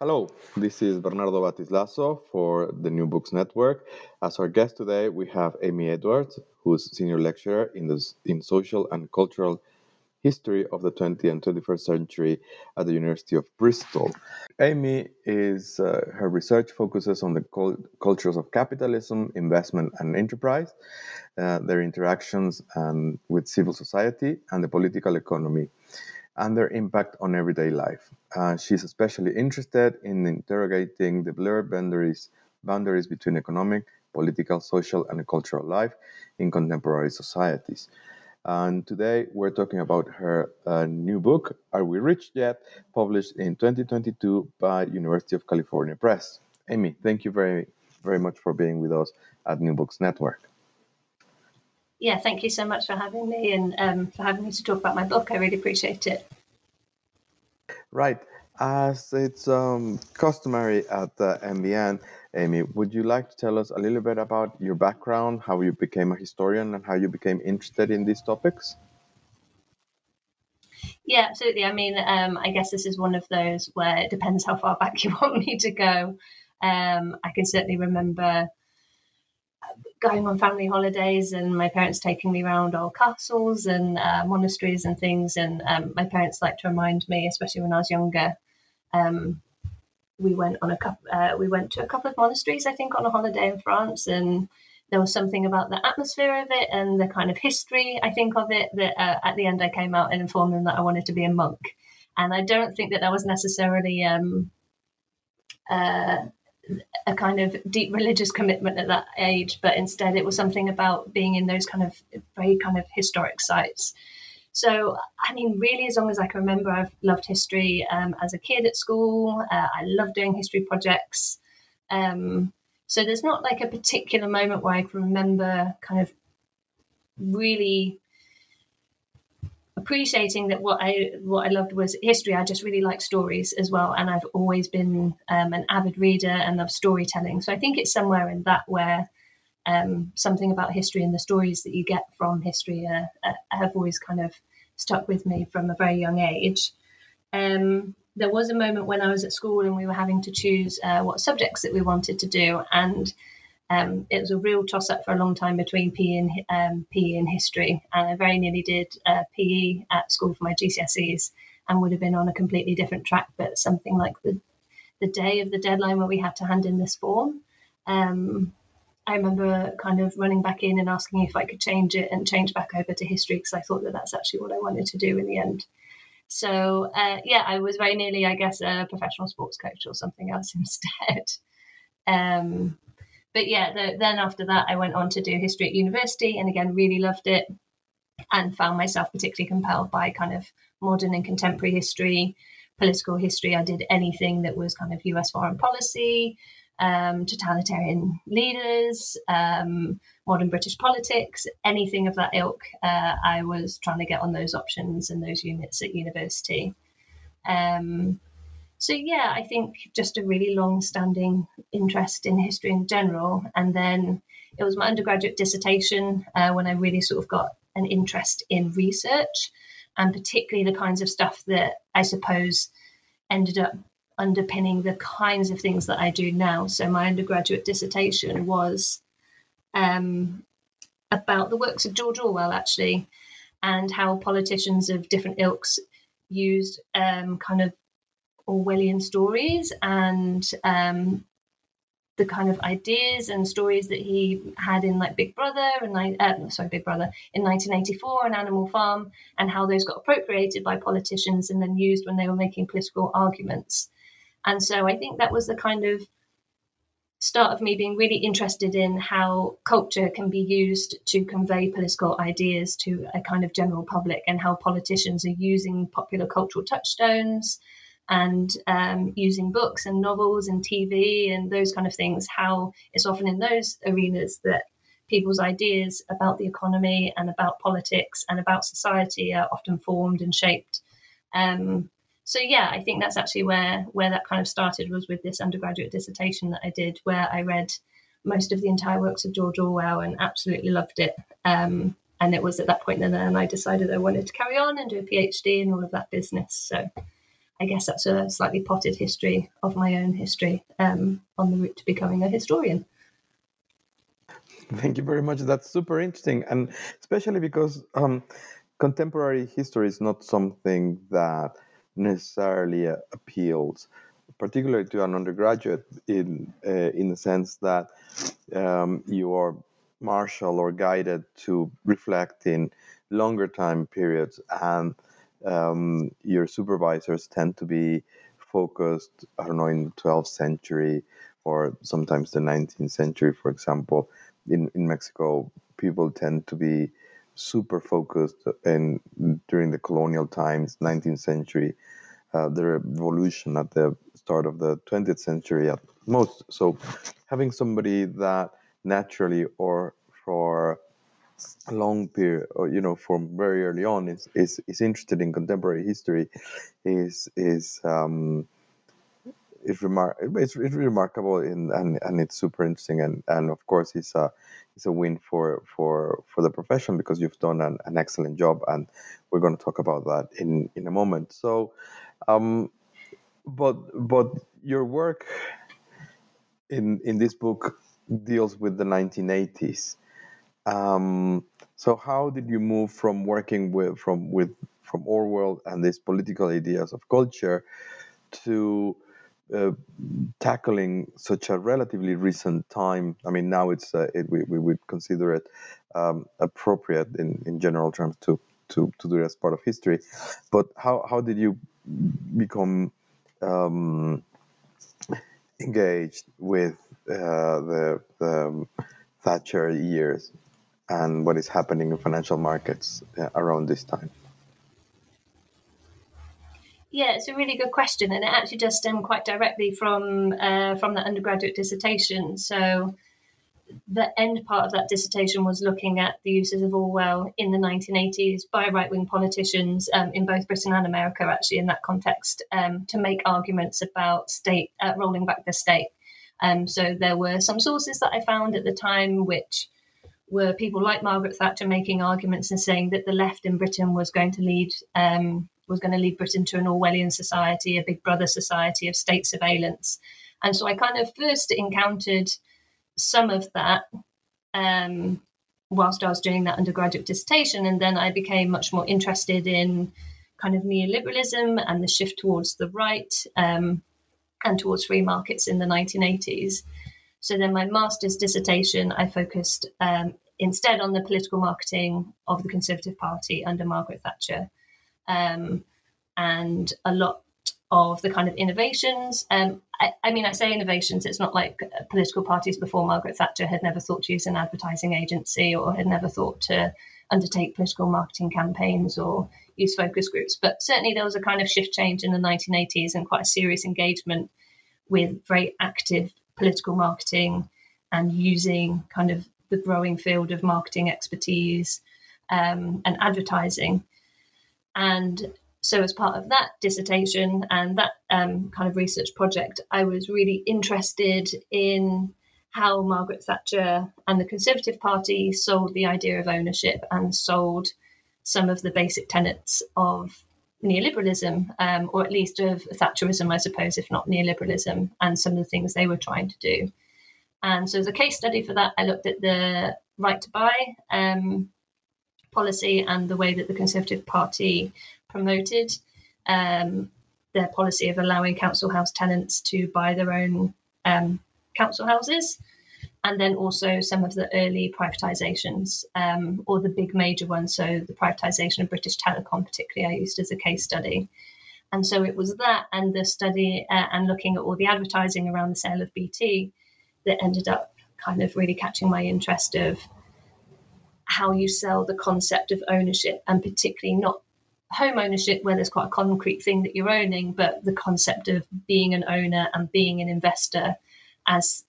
Hello, this is Bernardo Batiz-Lazo for the New Books Network. As our guest today, we have Amy Edwards, who's senior lecturer in social and cultural history of the 20th and 21st century at the University of Bristol. Amy is her research focuses on the cultures of capitalism, investment, and enterprise, their interactions with civil society and the political economy, and their impact on everyday life. She's especially interested in interrogating the blurred boundaries between economic, political, social, and cultural life in contemporary societies. And today we're talking about her new book, Are We Rich Yet?, published in 2022 by University of California Press. Amy, thank you very, very much for being with us at New Books Network. Yeah, thank you so much for having me and for having me to talk about my book. I really appreciate it. Right. As it's customary at NBN, Amy, would you like to tell us a little bit about your background, how you became a historian, and how you became interested in these topics? Yeah, absolutely. I mean, I guess this is one of those where it depends how far back you want me to go. I can certainly remember going on family holidays and my parents taking me around old castles and monasteries and things. And my parents like to remind me, especially when I was younger, we went to a couple of monasteries, I think, on a holiday in France. And there was something about the atmosphere of it and the kind of history, I think, of it that at the end I came out and informed them that I wanted to be a monk. And I don't think that was necessarily a kind of deep religious commitment at that age, but instead it was something about being in those kind of very kind of historic sites. So, I mean, really, as long as I can remember, I've loved history as a kid at school. I love doing history projects. So there's not like a particular moment where I can remember kind of really appreciating that what I loved was history. I just really like stories as well, and I've always been an avid reader and love storytelling. So I think it's somewhere in that where something about history and the stories that you get from history have always kind of stuck with me from a very young age. There was a moment when I was at school and we were having to choose what subjects that we wanted to do, and it was a real toss-up for a long time between PE and history, and I very nearly did PE at school for my GCSEs and would have been on a completely different track, but something like the day of the deadline where we had to hand in this form, I remember kind of running back in and asking if I could change it and change back over to history, because I thought that's actually what I wanted to do in the end. So, I was very nearly, I guess, a professional sports coach or something else instead. But yeah, then after that, I went on to do history at university and again, really loved it and found myself particularly compelled by kind of modern and contemporary history, political history. I did anything that was kind of US foreign policy, totalitarian leaders, modern British politics, anything of that ilk. I was trying to get on those options and those units at university. So, yeah, I think just a really long-standing interest in history in general. And then it was my undergraduate dissertation when I really sort of got an interest in research, and particularly the kinds of stuff that I suppose ended up underpinning the kinds of things that I do now. So my undergraduate dissertation was about the works of George Orwell, actually, and how politicians of different ilks used kind of Orwellian stories and the kind of ideas and stories that he had in like Big Brother in 1984 and Animal Farm, and how those got appropriated by politicians and then used when they were making political arguments. And so I think that was the kind of start of me being really interested in how culture can be used to convey political ideas to a kind of general public, and how politicians are using popular cultural touchstones and using books and novels and TV and those kind of things, how it's often in those arenas that people's ideas about the economy and about politics and about society are often formed and shaped. So yeah, I think that's actually where that kind of started, was with this undergraduate dissertation that I did, where I read most of the entire works of George Orwell and absolutely loved it. And it was at that point then I decided I wanted to carry on and do a PhD and all of that business. So I guess that's a slightly potted history of my own history on the route to becoming a historian. Thank you very much. That's super interesting. And especially because contemporary history is not something that necessarily appeals, particularly to an undergraduate, in the sense that you are marshaled or guided to reflect in longer time periods, and your supervisors tend to be focused, I don't know, in the 12th century or sometimes the 19th century, for example. In Mexico, people tend to be super focused during the colonial times, 19th century, the revolution at the start of the 20th century at most. So having somebody that naturally or for a long period, or, you know, from very early on is interested in contemporary history is remarkable and it's super interesting, and of course it's a win for the profession, because you've done an excellent job, and we're going to talk about that in a moment. So, but your work in this book deals with the 1980s. So how did you move from working from Orwell and these political ideas of culture to tackling such a relatively recent time? I mean, now we would consider it appropriate in general terms to do it as part of history. But how did you become engaged with the Thatcher years and what is happening in financial markets around this time? Yeah, it's a really good question, and it actually just stemmed quite directly from the undergraduate dissertation. So the end part of that dissertation was looking at the uses of Orwell in the 1980s by right-wing politicians in both Britain and America, actually, in that context, to make arguments about state rolling back the state. So there were some sources that I found at the time which were people like Margaret Thatcher making arguments and saying that the left in Britain was going to lead Britain to an Orwellian society, a Big Brother society of state surveillance. And so I kind of first encountered some of that whilst I was doing that undergraduate dissertation. And then I became much more interested in kind of neoliberalism and the shift towards the right and towards free markets in the 1980s. So then my master's dissertation, I focused instead on the political marketing of the Conservative Party under Margaret Thatcher. And a lot of the kind of innovations. I say innovations, it's not like political parties before Margaret Thatcher had never thought to use an advertising agency or had never thought to undertake political marketing campaigns or use focus groups. But certainly there was a kind of shift change in the 1980s and quite a serious engagement with very active political marketing and using kind of the growing field of marketing expertise and advertising. And so as part of that dissertation and that kind of research project, I was really interested in how Margaret Thatcher and the Conservative Party sold the idea of ownership and sold some of the basic tenets of neoliberalism, or at least of Thatcherism, I suppose, if not neoliberalism, and some of the things they were trying to do. And so as a case study for that, I looked at the right to buy policy and the way that the Conservative Party promoted their policy of allowing council house tenants to buy their own council houses, and then also some of the early privatisations, or the big major ones, so the privatisation of British Telecom particularly I used as a case study. And so it was that and the study and looking at all the advertising around the sale of BT that ended up kind of really catching my interest of how you sell the concept of ownership, and particularly not home ownership where there's quite a concrete thing that you're owning, but the concept of being an owner and being an investor as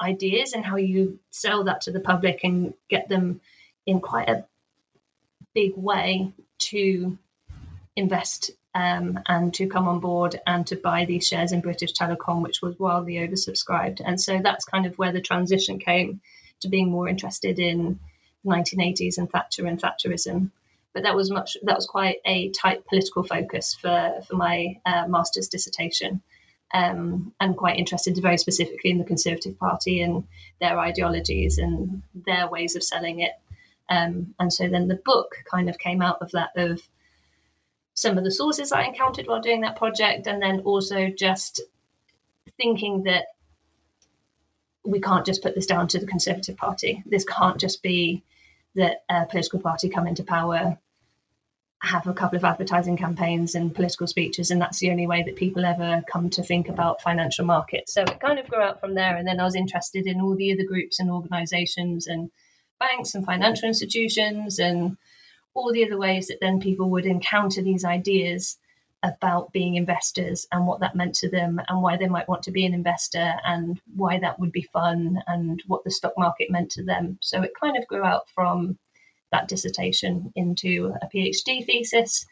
ideas, and how you sell that to the public and get them in quite a big way to invest and to come on board and to buy these shares in British Telecom, which was wildly oversubscribed. And so that's kind of where the transition came to being more interested in the 1980s and Thatcher and Thatcherism. But that was quite a tight political focus for my master's dissertation. I'm quite interested very specifically in the Conservative Party and their ideologies and their ways of selling it. And so then the book kind of came out of that, of some of the sources I encountered while doing that project, and then also just thinking that we can't just put this down to the Conservative Party. This can't just be that a political party come into power, have a couple of advertising campaigns and political speeches, and that's the only way that people ever come to think about financial markets. So it kind of grew out from there, and then I was interested in all the other groups and organisations and banks and financial institutions and all the other ways that then people would encounter these ideas about being investors and what that meant to them and why they might want to be an investor and why that would be fun and what the stock market meant to them. So it kind of grew out from that dissertation into a PhD thesis,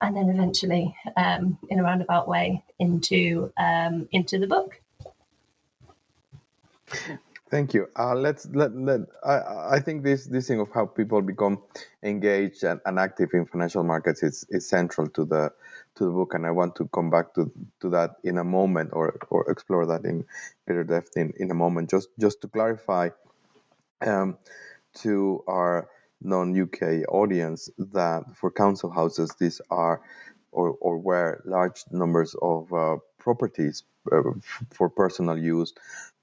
and then eventually, in a roundabout way, into the book. Thank you. I think this thing of how people become engaged and active in financial markets is central to the book, and I want to come back to that in a moment, or explore that in greater depth in a moment. Just to clarify to our non-UK audience that for council houses, these are or were large numbers of properties for personal use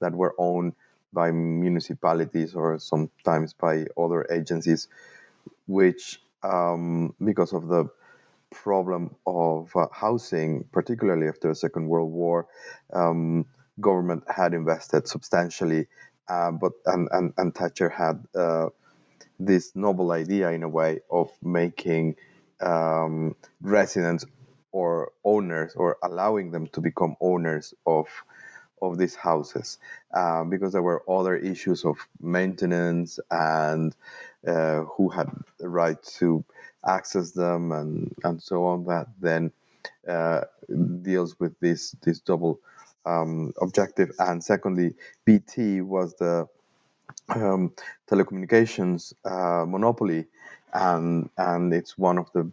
that were owned by municipalities or sometimes by other agencies, which because of the problem of housing, particularly after the Second World War, government had invested substantially, but Thatcher had this novel idea, in a way, of making residents or owners, or allowing them to become owners of these houses, because there were other issues of maintenance and who had the right to access them and so on, that then deals with this double objective. And secondly, BT was the telecommunications monopoly, and it's one of the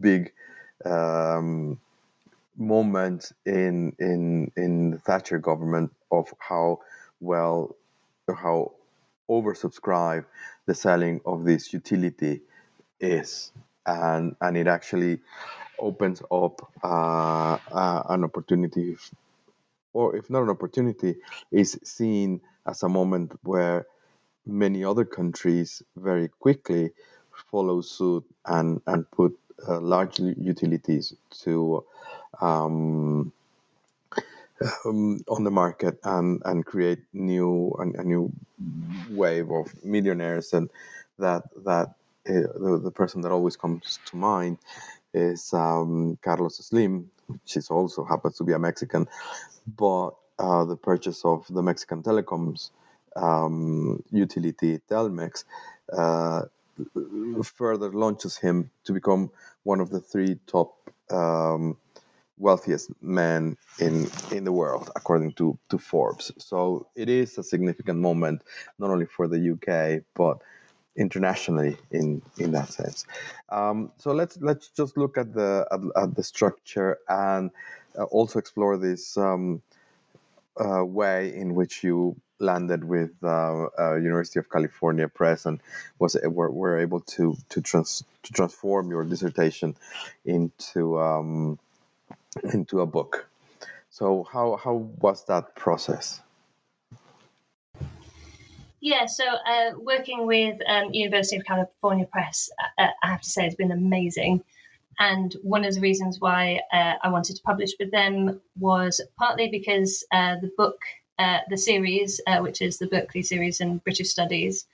big moments in the Thatcher government of how oversubscribed the selling of this utility is, and it actually opens up an opportunity, or if not an opportunity, is seen as a moment where many other countries very quickly follow suit and put large utilities to on the market and create a new wave of millionaires, and the person that always comes to mind is Carlos Slim, which is also happens to be a Mexican, but the purchase of the Mexican telecoms utility Telmex further launches him to become one of the three top wealthiest men in the world, according to Forbes. So it is a significant moment, not only for the UK, but internationally in that sense. So let's just look at the structure and also explore this way in which you landed with University of California Press and were able to transform your dissertation into into a book. So how was that process? Yeah, so working with University of California Press, I have to say, has been amazing. And one of the reasons why I wanted to publish with them was partly because the book, the series, which is the Berkeley series in British Studies,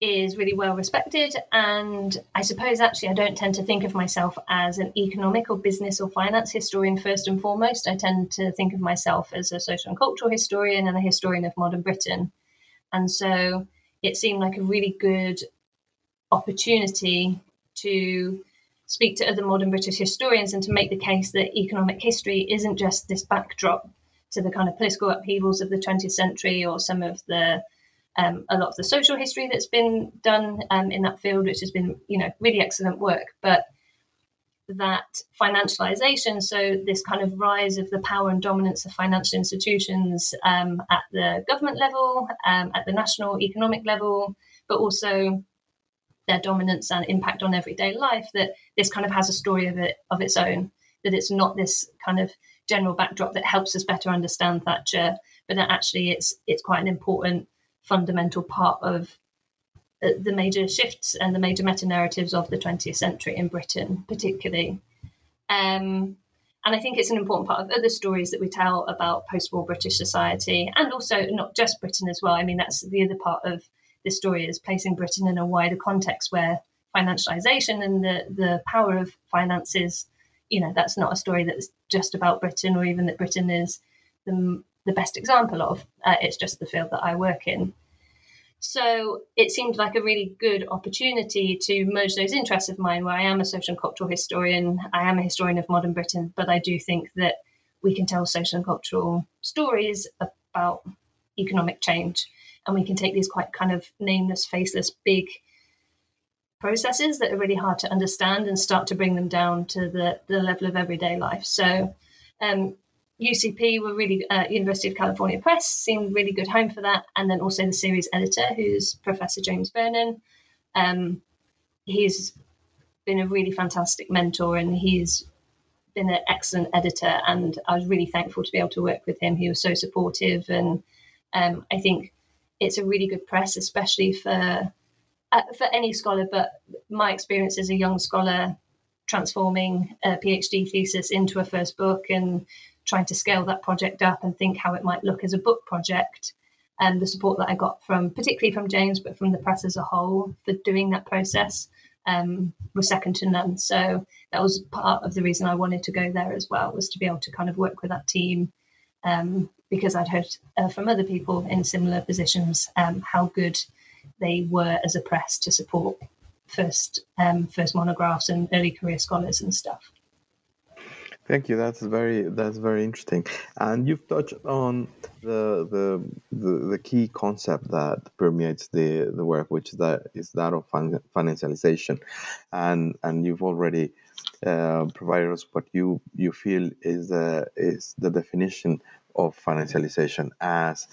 is really well respected. And I suppose actually I don't tend to think of myself as an economic or business or finance historian first and foremost. I tend to think of myself as a social and cultural historian and a historian of modern Britain. And so it seemed like a really good opportunity to speak to other modern British historians and to make the case that economic history isn't just this backdrop to the kind of political upheavals of the 20th century or some of the a lot of the social history that's been done in that field, which has been, you know, really excellent work, but that financialization, so this kind of rise of the power and dominance of financial institutions at the government level, at the national economic level, but also their dominance and impact on everyday life, that this kind of has a story of its own, that it's not this kind of general backdrop that helps us better understand Thatcher, but that actually it's quite an important fundamental part of the major shifts and the major meta-narratives of the 20th century in Britain, particularly. And I think it's an important part of other stories that we tell about post-war British society, and also not just Britain as well. I mean, that's the other part of this story, is placing Britain in a wider context where financialization and the power of finances, you know, that's not a story that's just about Britain, or even that Britain is the best example of. It's just the field that I work in. So it seemed like a really good opportunity to merge those interests of mine, where I am a social and cultural historian, I am a historian of modern Britain, but I do think that we can tell social and cultural stories about economic change. And we can take these quite kind of nameless, faceless, big processes that are really hard to understand and start to bring them down to the level of everyday life. So UCP were really, University of California Press seemed really good home for that. And then also the series editor, who's Professor James Vernon. He's been a really fantastic mentor, and he's been an excellent editor. And I was really thankful to be able to work with him. He was so supportive. And I think it's a really good press, especially for any scholar, but my experience as a young scholar transforming a PhD thesis into a first book and trying to scale that project up and think how it might look as a book project, and the support that I got from, particularly from James, but from the press as a whole for doing that process was second to none. So that was part of the reason I wanted to go there as well, was to be able to kind of work with that team, because I'd heard from other people in similar positions how good they were as a press to support first monographs and early career scholars and stuff. Thank you. That's very interesting. And you've touched on the key concept that permeates the work, which is that of financialization, and you've already provided us what you feel is the definition of financialization, as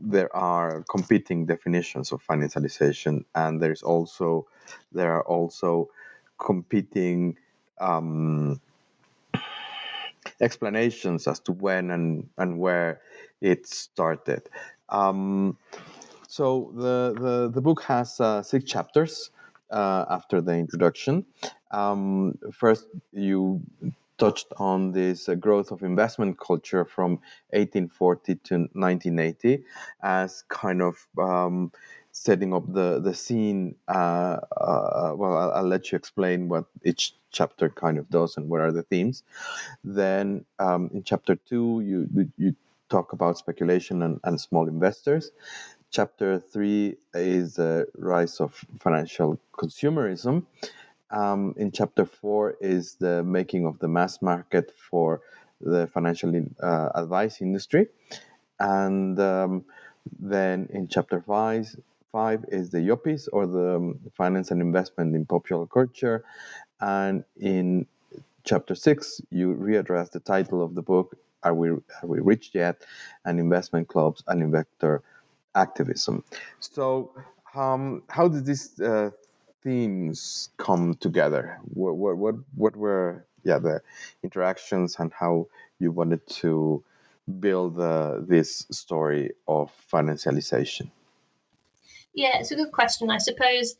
there are competing definitions of financialization, and there are also competing explanations as to when and where it started. So the book has 6 chapters after the introduction. First, you touched on this growth of investment culture from 1840 to 1980 as kind of setting up the scene. Well, I'll let you explain what each chapter kind of does and what are the themes. Then in chapter 2, you talk about speculation and small investors. Chapter 3 is the rise of financial consumerism. In chapter 4 is the making of the mass market for the financial advice industry. And then in chapter 5 is the yuppies, or the finance and investment in popular culture. And in chapter 6, you readdress the title of the book, Are We Rich Yet? And investment clubs and investor activism. So how did this themes come together? What were the interactions and how you wanted to build this story of financialization? Yeah, it's a good question. I suppose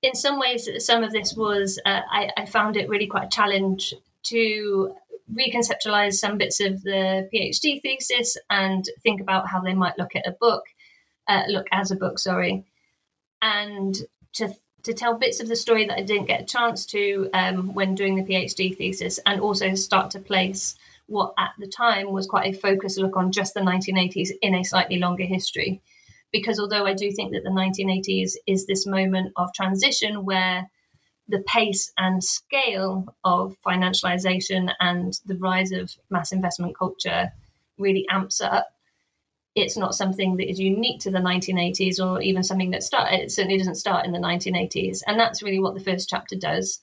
in some ways, some of this was, I found it really quite a challenge to reconceptualize some bits of the PhD thesis and think about how they might look at a book, look as a book, and to tell bits of the story that I didn't get a chance to when doing the PhD thesis, and also start to place what at the time was quite a focused look on just the 1980s in a slightly longer history. Because although I do think that the 1980s is this moment of transition where the pace and scale of financialization and the rise of mass investment culture really amps up, it's not something that is unique to the 1980s or even something that started. It certainly doesn't start in the 1980s. And that's really what the first chapter does,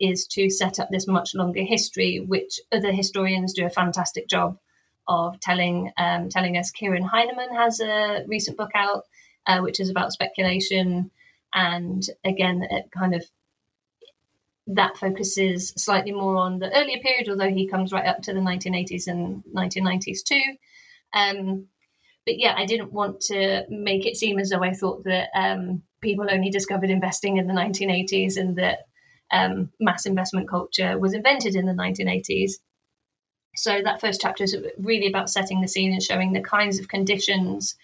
is to set up this much longer history, which other historians do a fantastic job of telling us. Kieran Heinemann has a recent book out, which is about speculation. And again, it kind of, that focuses slightly more on the earlier period, although he comes right up to the 1980s and 1990s too. But yeah, I didn't want to make it seem as though I thought that people only discovered investing in the 1980s and that mass investment culture was invented in the 1980s. So that first chapter is really about setting the scene and showing the kinds of conditions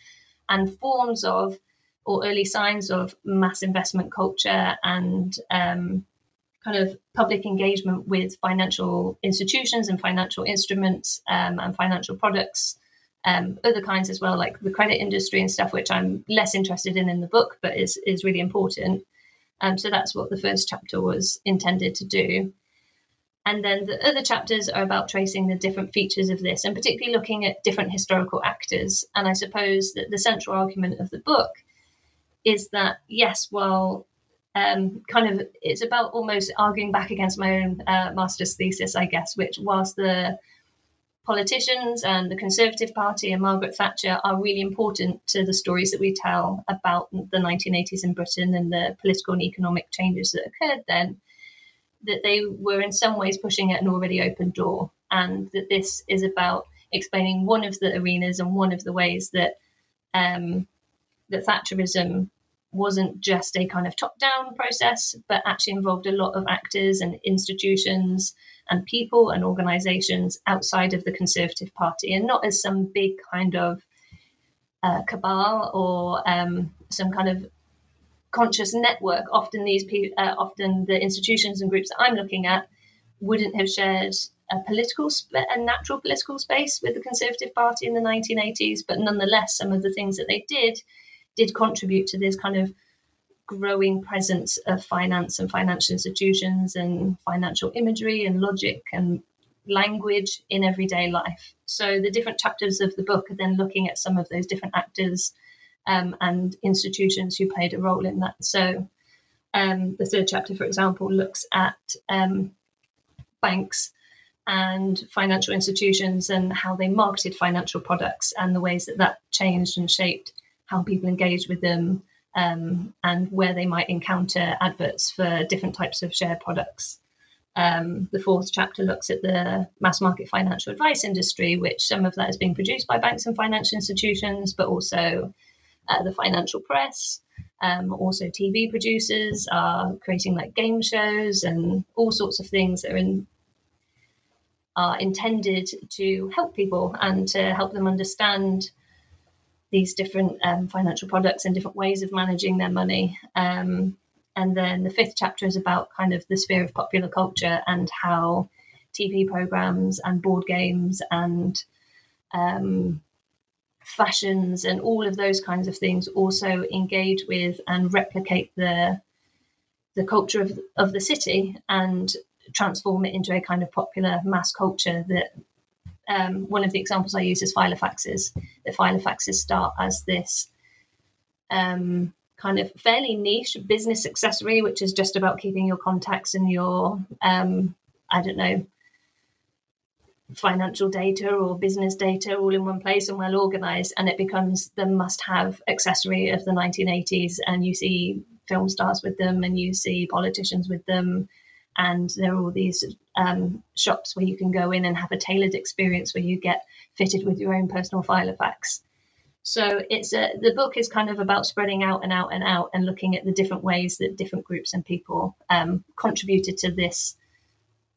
and forms of, or early signs of, mass investment culture and kind of public engagement with financial institutions and financial instruments and financial products, other kinds as well, like the credit industry and stuff, which I'm less interested in the book, but is really important. So that's what the first chapter was intended to do. And then the other chapters are about tracing the different features of this and particularly looking at different historical actors. And I suppose that the central argument of the book is that, yes, well, kind of it's about almost arguing back against my own master's thesis, I guess, which whilst the politicians and the Conservative Party and Margaret Thatcher are really important to the stories that we tell about the 1980s in Britain and the political and economic changes that occurred then, that they were in some ways pushing at an already open door, and that this is about explaining one of the arenas and one of the ways that that Thatcherism wasn't just a kind of top-down process, but actually involved a lot of actors and institutions and people and organisations outside of the Conservative Party, and not as some big kind of cabal or some kind of conscious network. Often these often the institutions and groups that I'm looking at wouldn't have shared a natural political space with the Conservative Party in the 1980s, but nonetheless some of the things that they did contribute to this kind of growing presence of finance and financial institutions and financial imagery and logic and language in everyday life. So the different chapters of the book are then looking at some of those different actors and institutions who played a role in that. So the third chapter, for example, looks at banks and financial institutions and how they marketed financial products and the ways that that changed and shaped how people engaged with them, and where they might encounter adverts for different types of share products. The fourth chapter looks at the mass market financial advice industry, which some of that is being produced by banks and financial institutions, but also the financial press, also TV producers are creating like game shows and all sorts of things that are intended to help people and to help them understand these different financial products and different ways of managing their money. And then the fifth chapter is about kind of the sphere of popular culture and how TV programs and board games and fashions and all of those kinds of things also engage with and replicate the culture of the city and transform it into a kind of popular mass culture. That one of the examples I use is Filofaxes. The Filofaxes start as this kind of fairly niche business accessory, which is just about keeping your contacts and your financial data or business data all in one place and well organized, and it becomes the must-have accessory of the 1980s. And you see film stars with them and you see politicians with them, and there are all these shops where you can go in and have a tailored experience where you get fitted with your own personal Filofax. So it's the book is kind of about spreading out and out and out and looking at the different ways that different groups and people contributed to this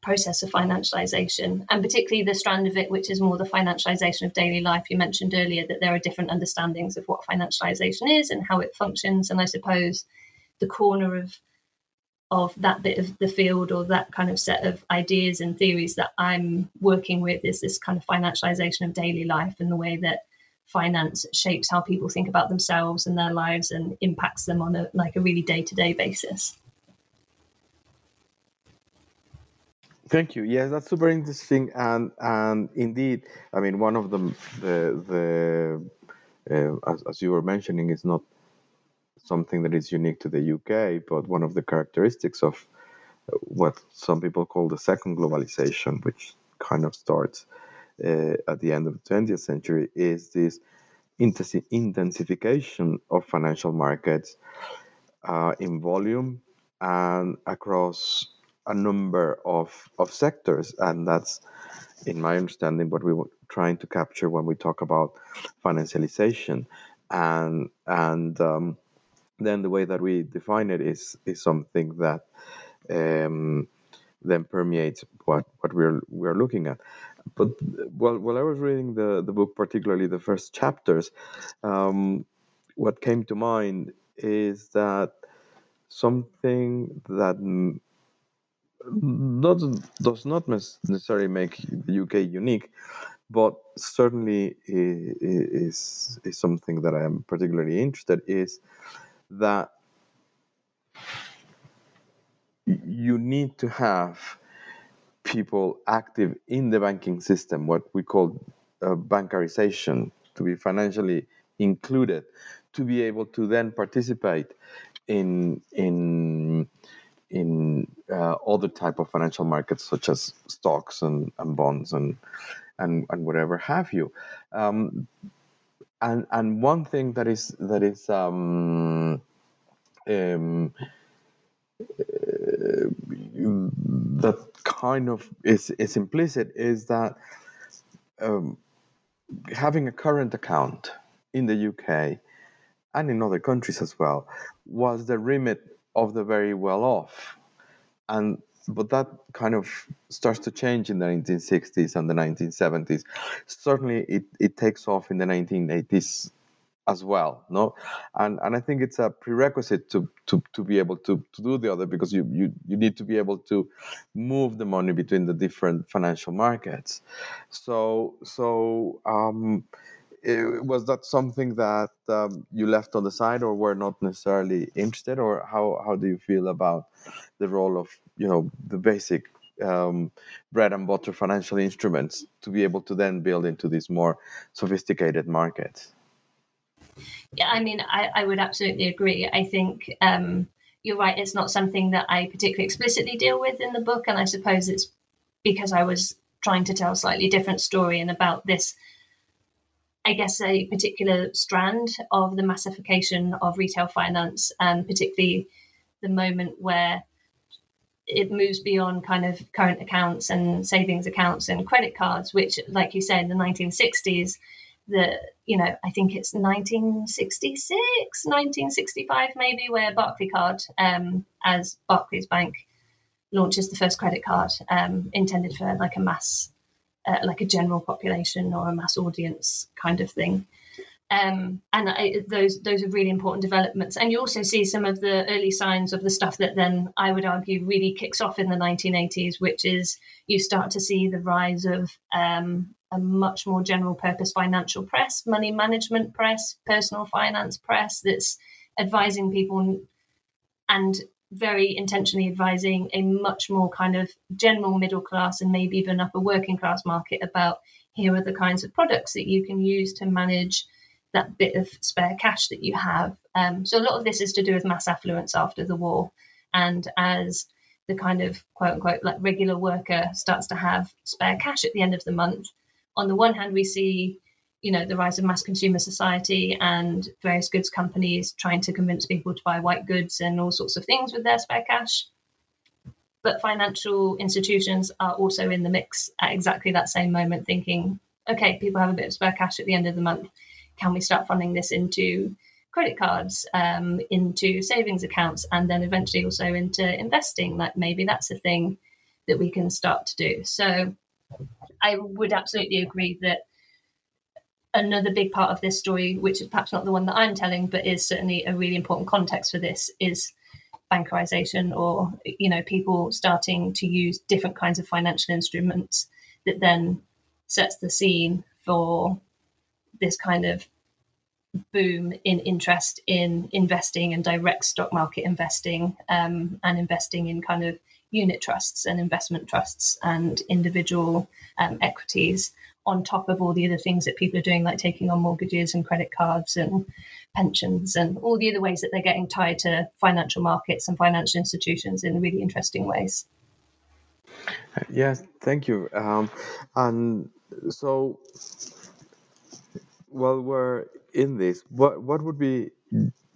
process of financialization, and particularly the strand of it, which is more the financialization of daily life. You mentioned earlier that there are different understandings of what financialization is and how it functions. And I suppose the corner of that bit of the field, or that kind of set of ideas and theories that I'm working with, is this kind of financialization of daily life and the way that finance shapes how people think about themselves and their lives and impacts them on a really day-to-day basis. Thank you. Yes, that's super interesting, and indeed, I mean, one of the as you were mentioning, is not something that is unique to the UK, but one of the characteristics of what some people call the second globalization, which kind of starts at the end of the 20th century, is this intensification of financial markets in volume and across a number of sectors. And that's, in my understanding, what we were trying to capture when we talk about financialization. And then the way that we define it is something that then permeates what we're looking at. But while I was reading the book, particularly the first chapters, what came to mind is that something that does not necessarily make the UK unique, but certainly is something that I am particularly interested in, is that you need to have people active in the banking system, what we call bancarization, to be financially included, to be able to then participate in other type of financial markets, such as stocks and bonds and whatever have you. And one thing that kind of is implicit is that having a current account in the UK and in other countries as well was the remit of the very well-off, but that kind of starts to change in the 1960s and the 1970s. Certainly, it takes off in the 1980s as well, no? And I think it's a prerequisite to be able to do the other, because you need to be able to move the money between the different financial markets. So was that something that you left on the side, or were not necessarily interested, or how do you feel about the role of the basic bread and butter financial instruments to be able to then build into these more sophisticated markets? Yeah, I mean, I would absolutely agree. I think you're right. It's not something that I particularly explicitly deal with in the book, and I suppose it's because I was trying to tell a slightly different story and about this, I guess, a particular strand of the massification of retail finance, and particularly the moment where it moves beyond kind of current accounts and savings accounts and credit cards, which, like you say, in the 1960s, I think it's 1966, 1965 maybe, where Barclaycard, as Barclays Bank, launches the first credit card intended for like a general population or a mass audience kind of thing. Those are really important developments. And you also see some of the early signs of the stuff that then I would argue really kicks off in the 1980s, which is you start to see the rise of a much more general purpose financial press, money management press, personal finance press, that's advising people and very intentionally advising a much more kind of general middle class and maybe even upper working class market about, here are the kinds of products that you can use to manage that bit of spare cash that you have. So a lot of this is to do with mass affluence after the war. And as the kind of quote unquote like regular worker starts to have spare cash at the end of the month, on the one hand, we see, the rise of mass consumer society and various goods companies trying to convince people to buy white goods and all sorts of things with their spare cash. But financial institutions are also in the mix at exactly that same moment thinking, okay, people have a bit of spare cash at the end of the month. Can we start funding this into credit cards, into savings accounts, and then eventually also into investing? Like maybe that's a thing that we can start to do. So I would absolutely agree that another big part of this story, which is perhaps not the one that I'm telling, but is certainly a really important context for this, is bankerization, or, you know, people starting to use different kinds of financial instruments that then sets the scene for this kind of boom in interest in investing and direct stock market investing, and investing in kind of unit trusts and investment trusts and individual equities, on top of all the other things that people are doing, like taking on mortgages and credit cards and pensions and all the other ways that they're getting tied to financial markets and financial institutions in really interesting ways. Yes, thank you. And so while we're in this, what would be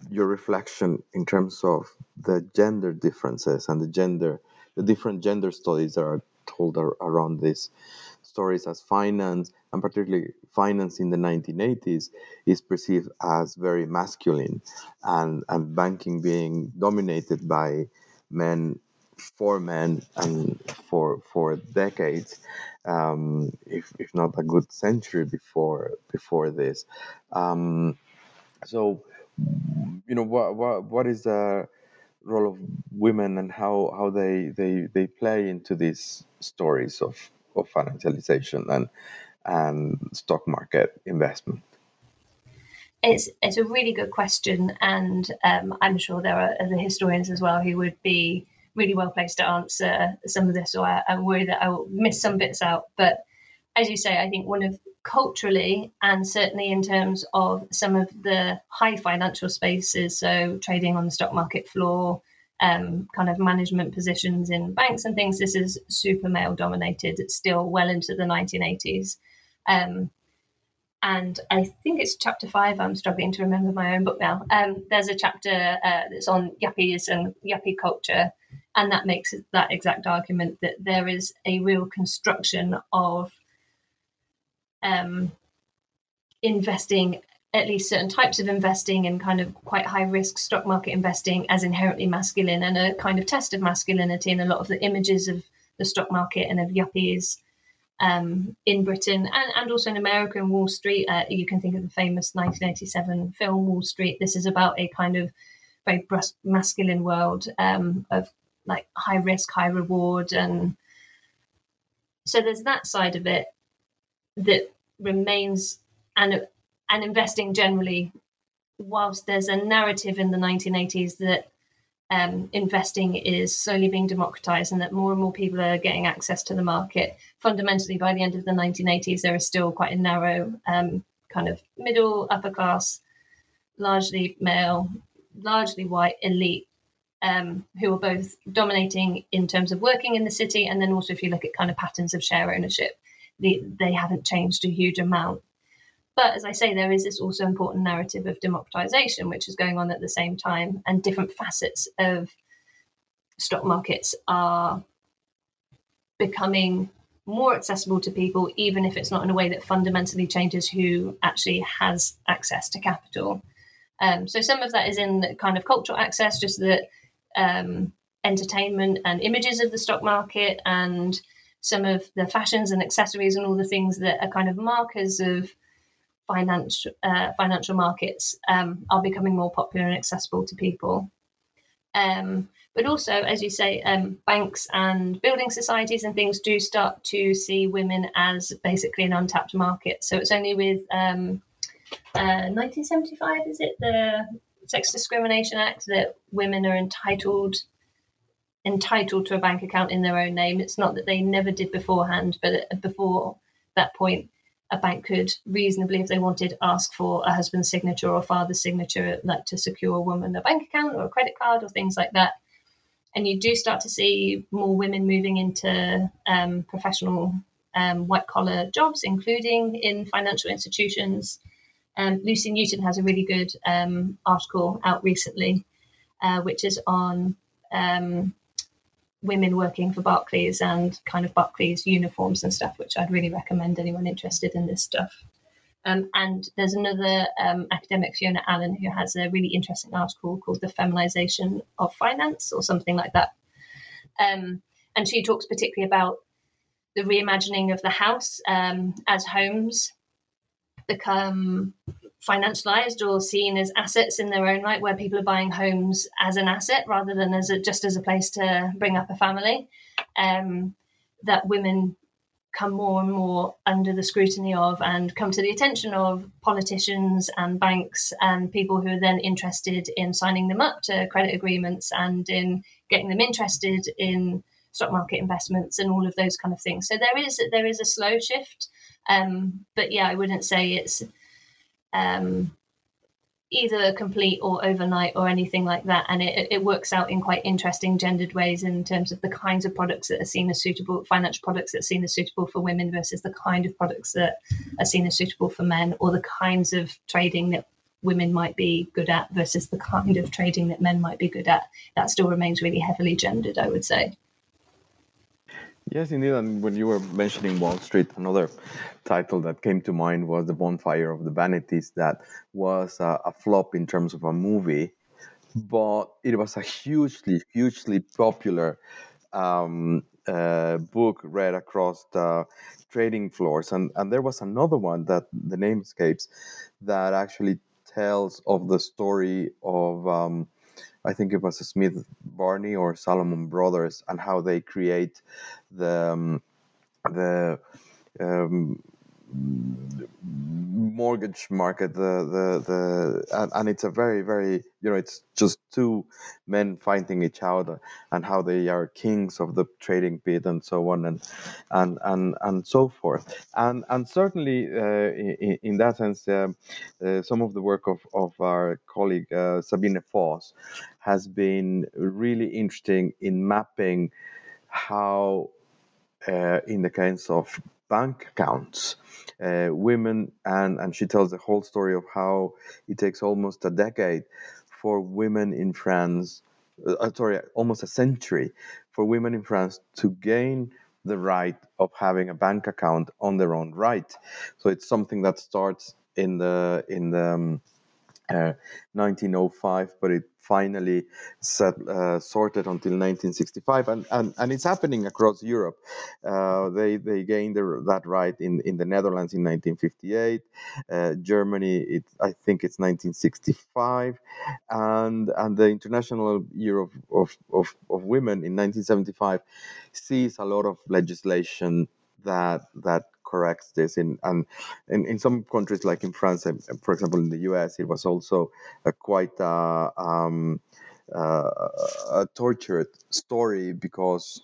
your reflection in terms of the gender differences and the different gender studies that are told around this? Stories as finance, and particularly finance in the 1980s, is perceived as very masculine, and banking being dominated by men, for men, and for decades, if not a good century before this. So, you know, what is the role of women, and how they play into these stories of financialization and stock market investment? It's a really good question, and I'm sure there are other historians as well who would be really well placed to answer some of this, so I worry that I will miss some bits out. But as you say, I think one of culturally, and certainly in terms of some of the high financial spaces, so trading on the stock market floor, kind of management positions in banks and things, this is super male dominated. It's still well into the 1980s. And I think it's chapter 5. I'm struggling to remember my own book now. There's a chapter that's on yuppies and yuppie culture. And that makes that exact argument that there is a real construction of investing, at least certain types of investing, and kind of quite high risk stock market investing, as inherently masculine and a kind of test of masculinity. And a lot of the images of the stock market and of yuppies in Britain and also in America and Wall Street, you can think of the famous 1987 film Wall Street. This is about a kind of very masculine world of like high risk, high reward. And so there's that side of it that remains, and investing generally, whilst there's a narrative in the 1980s that investing is slowly being democratized and that more and more people are getting access to the market, fundamentally by the end of the 1980s, there is still quite a narrow kind of middle, upper class, largely male, largely white elite who are both dominating in terms of working in the city. And then also, if you look at kind of patterns of share ownership, they haven't changed a huge amount. But as I say, there is this also important narrative of democratization, which is going on at the same time, and different facets of stock markets are becoming more accessible to people, even if it's not in a way that fundamentally changes who actually has access to capital. So some of that is in kind of cultural access, just that entertainment and images of the stock market and some of the fashions and accessories and all the things that are kind of markers of financial markets are becoming more popular and accessible to people. But also, as you say, banks and building societies and things do start to see women as basically an untapped market. So it's only with 1975, is it, the Sex Discrimination Act, that women are entitled to a bank account in their own name. It's not that they never did beforehand, but before that point, a bank could reasonably, if they wanted, ask for a husband's signature or father's signature, like to secure a woman a bank account or a credit card or things like that. And you do start to see more women moving into professional white-collar jobs, including in financial institutions. Lucy Newton has a really good article out recently, which is on women working for Barclays and kind of Barclays uniforms and stuff, which I'd really recommend anyone interested in this stuff. And there's another academic, Fiona Allen, who has a really interesting article called The Feminization of Finance or something like that. And she talks particularly about the reimagining of the house as homes become financialized or seen as assets in their own right, where people are buying homes as an asset rather than as just as a place to bring up a family, that women come more and more under the scrutiny of and come to the attention of politicians and banks and people who are then interested in signing them up to credit agreements and in getting them interested in stock market investments and all of those kind of things. So there is a slow shift, but yeah, I wouldn't say it's either complete or overnight or anything like that. And it works out in quite interesting gendered ways in terms of the kinds of products that are seen as suitable, financial products that are seen as suitable for women versus the kind of products that are seen as suitable for men, or the kinds of trading that women might be good at versus the kind of trading that men might be good at. That still remains really heavily gendered, I would say. Yes, indeed. And when you were mentioning Wall Street, another title that came to mind was The Bonfire of the Vanities. That was a flop in terms of a movie, but it was a hugely, hugely popular book read across the trading floors. And there was another one that the name escapes that actually tells of the story of... I think it was Smith Barney or Salomon Brothers, and how they create the mortgage market. And it's a very, very, it's just two men fighting each other, and how they are kings of the trading pit and so on and so forth. And certainly in that sense, some of the work of our colleague Sabine Foss has been really interesting in mapping how in the case of bank accounts, women, and she tells the whole story of how it takes almost a decade for women in France, almost a century for women in France to gain the right of having a bank account on their own right. So it's something that starts in the 1905, but it finally sorted until 1965, and it's happening across Europe. They gained that right in the Netherlands in 1958, Germany, I think it's 1965, and the International Year of Women in 1975 sees a lot of legislation that corrects this, in some countries like in France, for example, in the US, it was also a tortured story because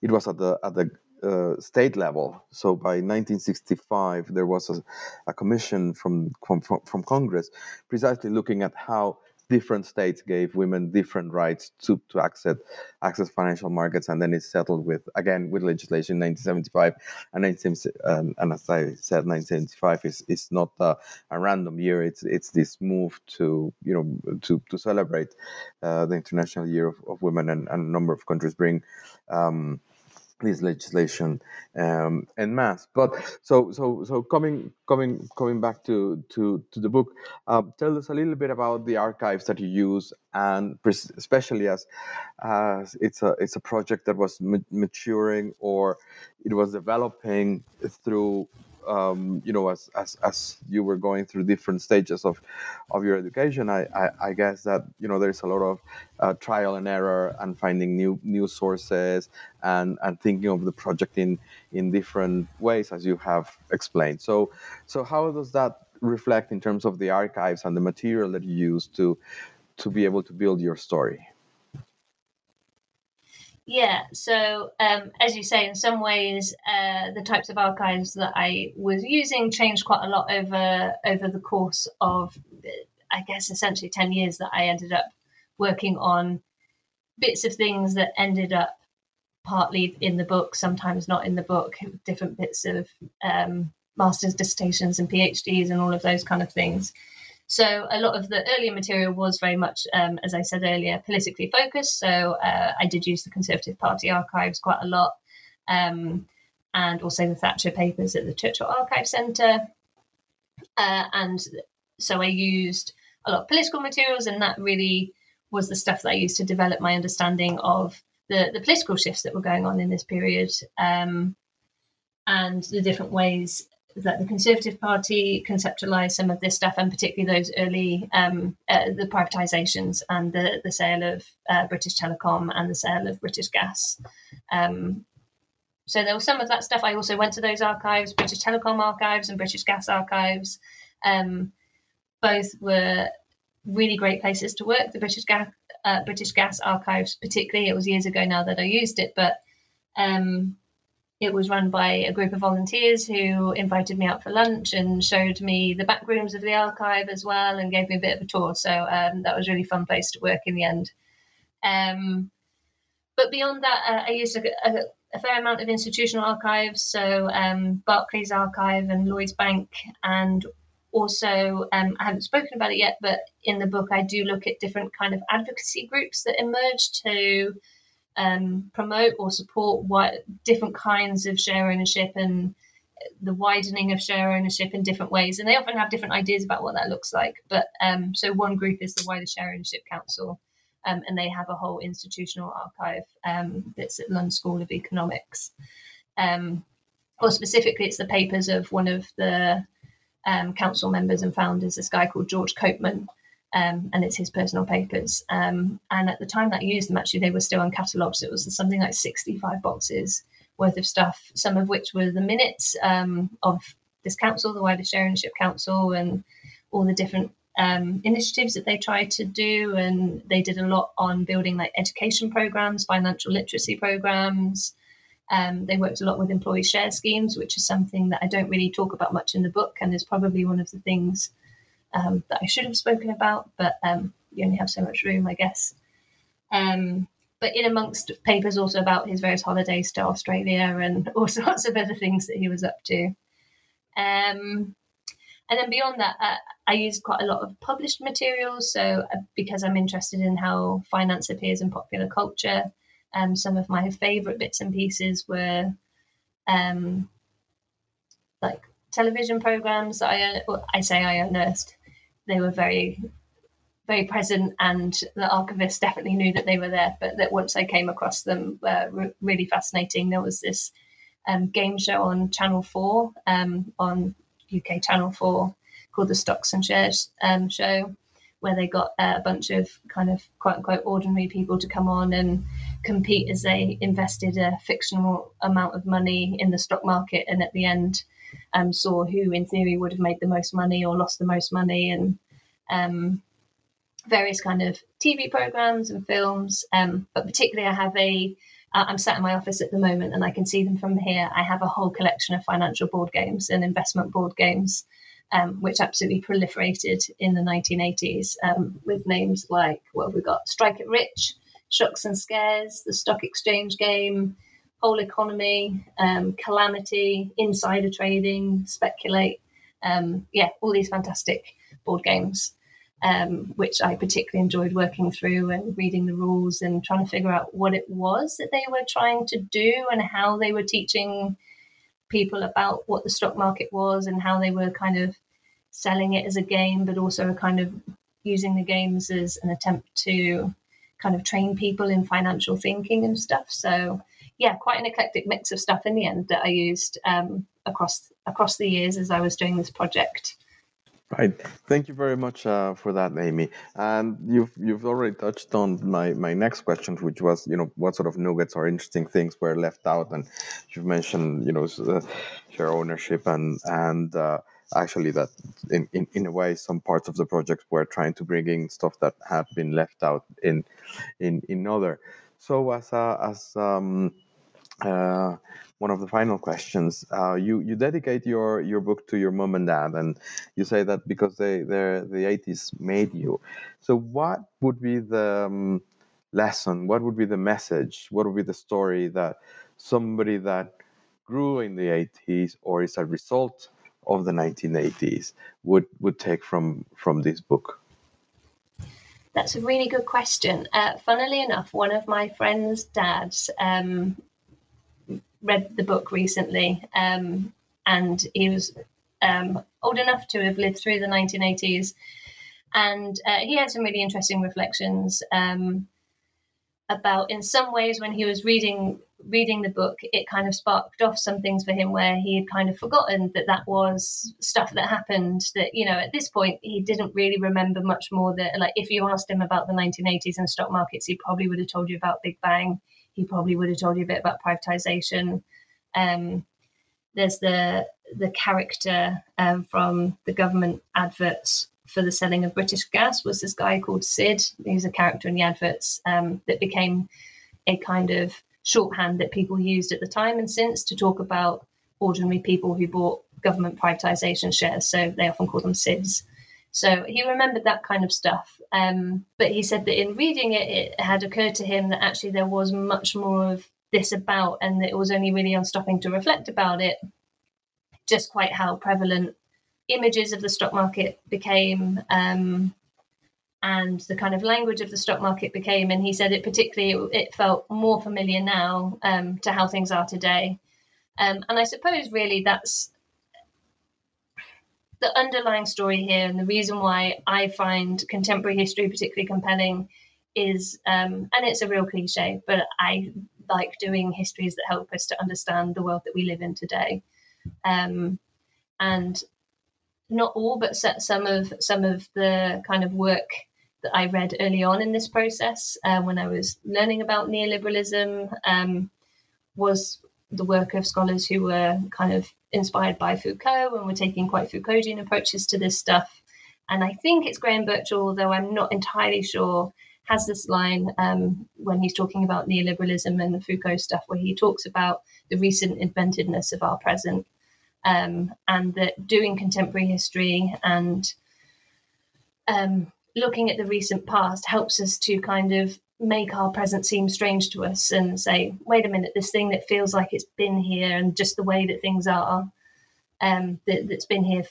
it was at the state level. So by 1965, there was a commission from Congress, precisely looking at how different states gave women different rights to access financial markets, and then it's settled with legislation in 1975. And as I said, 1975 is not a random year. It's this move to celebrate the International Year of Women, and a number of countries bring this legislation en masse. But so coming back to the book, tell us a little bit about the archives that you use, and especially as it's a project that was maturing, or it was developing through as you were going through different stages of your education. I guess that there's a lot of trial and error and finding new sources and thinking of the project in different ways, as you have explained. So how does that reflect in terms of the archives and the material that you use to be able to build your story? Yeah, so as you say, in some ways, the types of archives that I was using changed quite a lot over the course of, I guess, essentially 10 years that I ended up working on bits of things that ended up partly in the book, sometimes not in the book, different bits of master's dissertations and PhDs and all of those kind of things. So a lot of the earlier material was very much, as I said earlier, politically focused. So I did use the Conservative Party archives quite a lot, and also the Thatcher papers at the Churchill Archive Centre. And so I used a lot of political materials, and that really was the stuff that I used to develop my understanding of the political shifts that were going on in this period, and the different ways that the Conservative Party conceptualised some of this stuff, and particularly those early the privatisations and the sale of British Telecom and the sale of British Gas. So there was some of that stuff. I also went to those archives, British Telecom archives and British Gas archives. Both were really great places to work. The British Gas archives particularly, it was years ago now that I used it, but it was run by a group of volunteers who invited me out for lunch and showed me the back rooms of the archive as well and gave me a bit of a tour. So that was a really fun place to work in the end. But beyond that, I used a fair amount of institutional archives, so Barclays Archive and Lloyds Bank, and also, I haven't spoken about it yet, but in the book I do look at different kind of advocacy groups that emerged to promote or support different kinds of share ownership and the widening of share ownership in different ways. And they often have different ideas about what that looks like. But so one group is the Wider Share Ownership Council, and they have a whole institutional archive that's at Lund School of Economics. Or specifically, it's the papers of one of the council members and founders, this guy called George Copeman, and it's his personal papers. And at the time that I used them, actually, they were still uncatalogued. So it was something like 65 boxes worth of stuff, some of which were the minutes of this council, the Wider Share Ownership Council, and all the different initiatives that they tried to do. And they did a lot on building like education programs, financial literacy programs. They worked a lot with employee share schemes, which is something that I don't really talk about much in the book, and is probably one of the things that I should have spoken about, but you only have so much room, I guess. But in amongst papers also about his various holidays to Australia and all sorts of other things that he was up to. And then beyond that, I used quite a lot of published materials, so because I'm interested in how finance appears in popular culture. Some of my favourite bits and pieces were like television programmes that I unearthed. They were very, very present, and the archivists definitely knew that they were there, but that once I came across them were really fascinating. There was this game show on Channel Four, on UK Channel Four, called the Stocks and Shares show, where they got a bunch of kind of quote-unquote ordinary people to come on and compete as they invested a fictional amount of money in the stock market, and at the end saw who in theory would have made the most money or lost the most money, and various kind of TV programs and films. But particularly I have I'm sat in my office at the moment and I can see them from here. I have a whole collection of financial board games and investment board games, which absolutely proliferated in the 1980s, with names like, what have we got? Strike It Rich, Shocks and Scares, the Stock Exchange Game, Whole Economy, Calamity, Insider Trading, Speculate. All these fantastic board games, which I particularly enjoyed working through and reading the rules and trying to figure out what it was that they were trying to do and how they were teaching people about what the stock market was and how they were kind of selling it as a game, but also kind of using the games as an attempt to kind of train people in financial thinking and stuff. So yeah, quite an eclectic mix of stuff in the end that I used across the years as I was doing this project. Right. Thank you very much for that, Amy. And you've already touched on my next question, which was, what sort of nuggets or interesting things were left out. And you've mentioned, share ownership and actually that in a way, some parts of the project were trying to bring in stuff that had been left out in other. So as one of the final questions, you dedicate your book to your mom and dad, and you say that because the 80s made you. So what would be the lesson? What would be the message? What would be the story that somebody that grew in the 80s or is a result of the 1980s would take from this book? That's a really good question. Funnily enough, one of my friend's dads read the book recently, and he was old enough to have lived through the 1980s. And he had some really interesting reflections about, in some ways, when he was reading the book, it kind of sparked off some things for him where he had kind of forgotten that was stuff that happened that, you know, at this point, he didn't really remember much more that, like, if you asked him about the 1980s and stock markets, he probably would have told you about Big Bang. He probably would have told you a bit about privatization. There's the character from the government adverts for the selling of British Gas was this guy called Sid. He's a character in the adverts that became a kind of shorthand that people used at the time and since to talk about ordinary people who bought government privatisation shares. So they often call them SIDs. So he remembered that kind of stuff. But he said that in reading it, it had occurred to him that actually there was much more of this about, and that it was only really on stopping to reflect about it, just quite how prevalent images of the stock market became, and the kind of language of the stock market became. And he said it particularly, it felt more familiar now to how things are today. And I suppose really that's the underlying story here. And the reason why I find contemporary history particularly compelling is, and it's a real cliche, but I like doing histories that help us to understand the world that we live in today. And not all, but some of the kind of work that I read early on in this process when I was learning about neoliberalism was the work of scholars who were kind of inspired by Foucault and were taking quite Foucauldian approaches to this stuff. And I think it's Graham Birchall, though I'm not entirely sure, has this line when he's talking about neoliberalism and the Foucault stuff, where he talks about the recent inventiveness of our present. And that doing contemporary history and looking at the recent past helps us to kind of make our present seem strange to us and say, wait a minute, this thing that feels like it's been here and just the way that things are, that's been here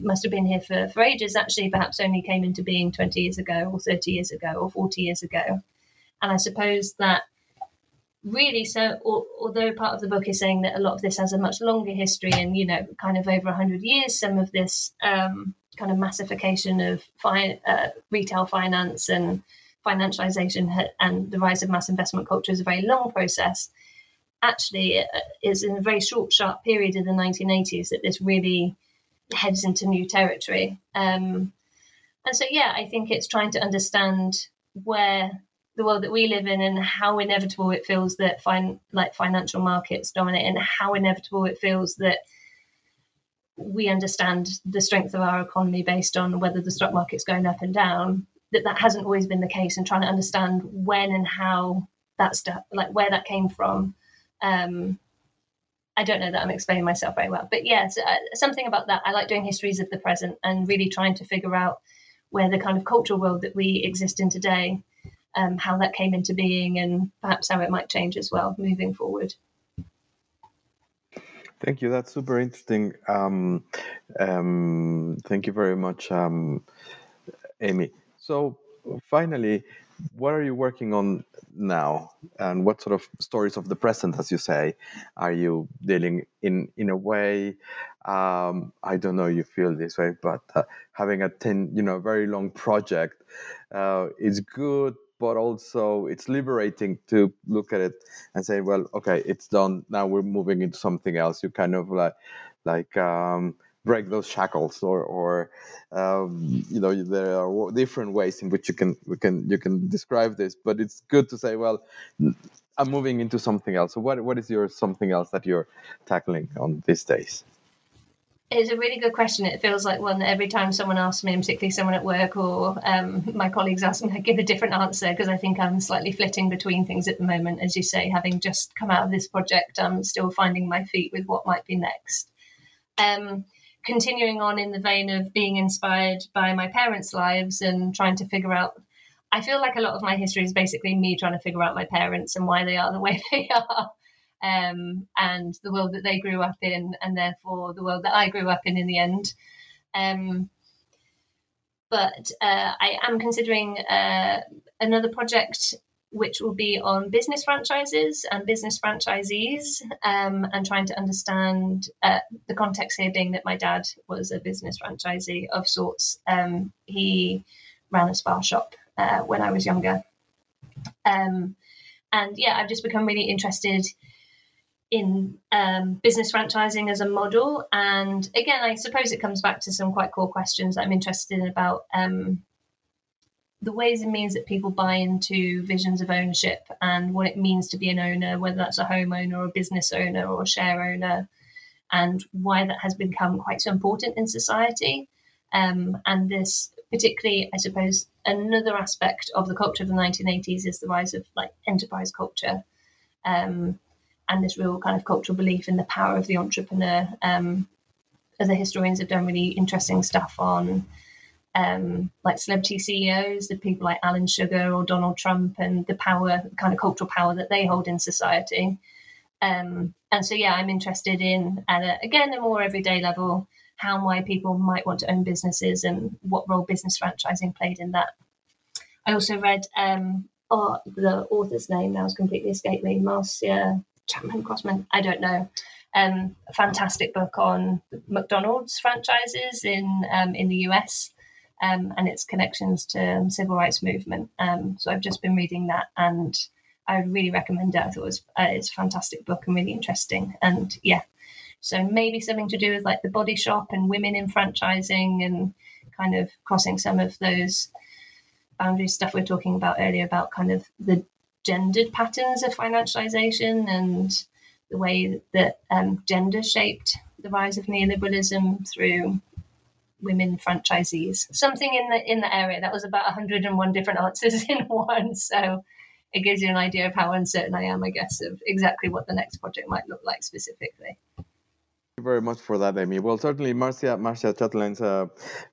must have been here for ages, actually perhaps only came into being 20 years ago or 30 years ago or 40 years ago. And I suppose that really, so although part of the book is saying that a lot of this has a much longer history and, you know, kind of over 100 years, some of this kind of massification of retail finance and financialization and the rise of mass investment culture is a very long process. Actually, it is in a very short, sharp period in the 1980s that this really heads into new territory. And so, yeah, I think it's trying to understand where the world that we live in and how inevitable it feels that financial markets dominate and how inevitable it feels that we understand the strength of our economy based on whether the stock market's going up and down, that hasn't always been the case, and trying to understand when and how that stuff, like where that came from. I don't know that I'm explaining myself very well, but yeah, something about that. I like doing histories of the present and really trying to figure out where the kind of cultural world that we exist in today, how that came into being and perhaps how it might change as well moving forward. Thank you. That's super interesting. Thank you very much, Amy. So finally, what are you working on now? And what sort of stories of the present, as you say, are you dealing in a way? I don't know, you feel this way, but having a very long project is good, but also it's liberating to look at it and say, well, okay, it's done. Now we're moving into something else. You kind of like break those shackles, or there are different ways in which you can describe this. But it's good to say, well, I'm moving into something else. So what is your something else that you're tackling on these days? It's a really good question. It feels like one that every time someone asks me, and particularly someone at work or my colleagues ask me, I give a different answer because I think I'm slightly flitting between things at the moment. As you say, having just come out of this project, I'm still finding my feet with what might be next. Continuing on in the vein of being inspired by my parents' lives and trying to figure out, I feel like a lot of my history is basically me trying to figure out my parents and why they are the way they are. and the world that they grew up in, and therefore the world that I grew up in the end. But I am considering another project which will be on business franchises and business franchisees, and trying to understand the context here being that my dad was a business franchisee of sorts. He ran a spa shop when I was younger. And yeah, I've just become really interested in business franchising as a model. And again, I suppose it comes back to some quite core questions that I'm interested in about the ways and means that people buy into visions of ownership and what it means to be an owner, whether that's a homeowner or a business owner or a share owner, and why that has become quite so important in society. And this particularly, I suppose, another aspect of the culture of the 1980s is the rise of like enterprise culture, and this real kind of cultural belief in the power of the entrepreneur. Other historians have done really interesting stuff on like celebrity CEOs, the people like Alan Sugar or Donald Trump, and the power, kind of cultural power that they hold in society. And so, yeah, I'm interested in, at a more everyday level, how and why people might want to own businesses and what role business franchising played in that. I also read, the author's name now has completely escaped me, Marcia Chapman Crossman, I don't know. A fantastic book on McDonald's franchises in the US, and its connections to civil rights movement. So I've just been reading that, and I would really recommend it. I thought it's a fantastic book and really interesting. And yeah, so maybe something to do with like The Body Shop and women in franchising, and kind of crossing some of those boundary stuff we were talking about earlier about kind of the gendered patterns of financialization and the way that gender shaped the rise of neoliberalism through women franchisees. Something in the area. That was about 101 different answers in one, so it gives you an idea of how uncertain I am, I guess, of exactly what the next project might look like specifically. Thank you very much for that, Amy. Well, certainly Marcia Chatelain's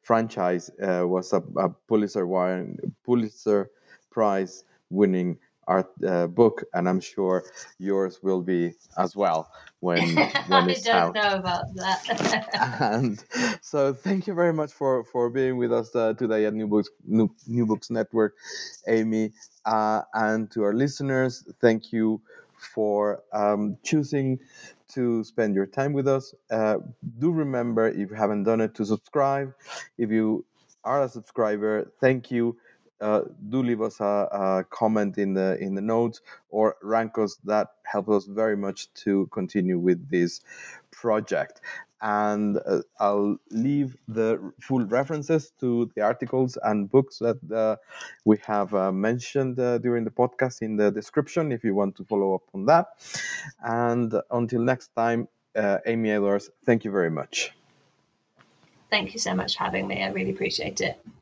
franchise was a Pulitzer Prize winning art book, and I'm sure yours will be as well when it's out. I don't know about that. And so thank you very much for being with us today at New Books Network, Amy. And to our listeners, thank you for choosing to spend your time with us. Do remember, if you haven't done it, to subscribe. If you are a subscriber, thank you. Do leave us a comment in the notes, or rank us. That helps us very much to continue with this project. And I'll leave the full references to the articles and books that we have mentioned during the podcast in the description if you want to follow up on that. And until next time, Amy Edwards, thank you very much. Thank you so much for having me. I really appreciate it.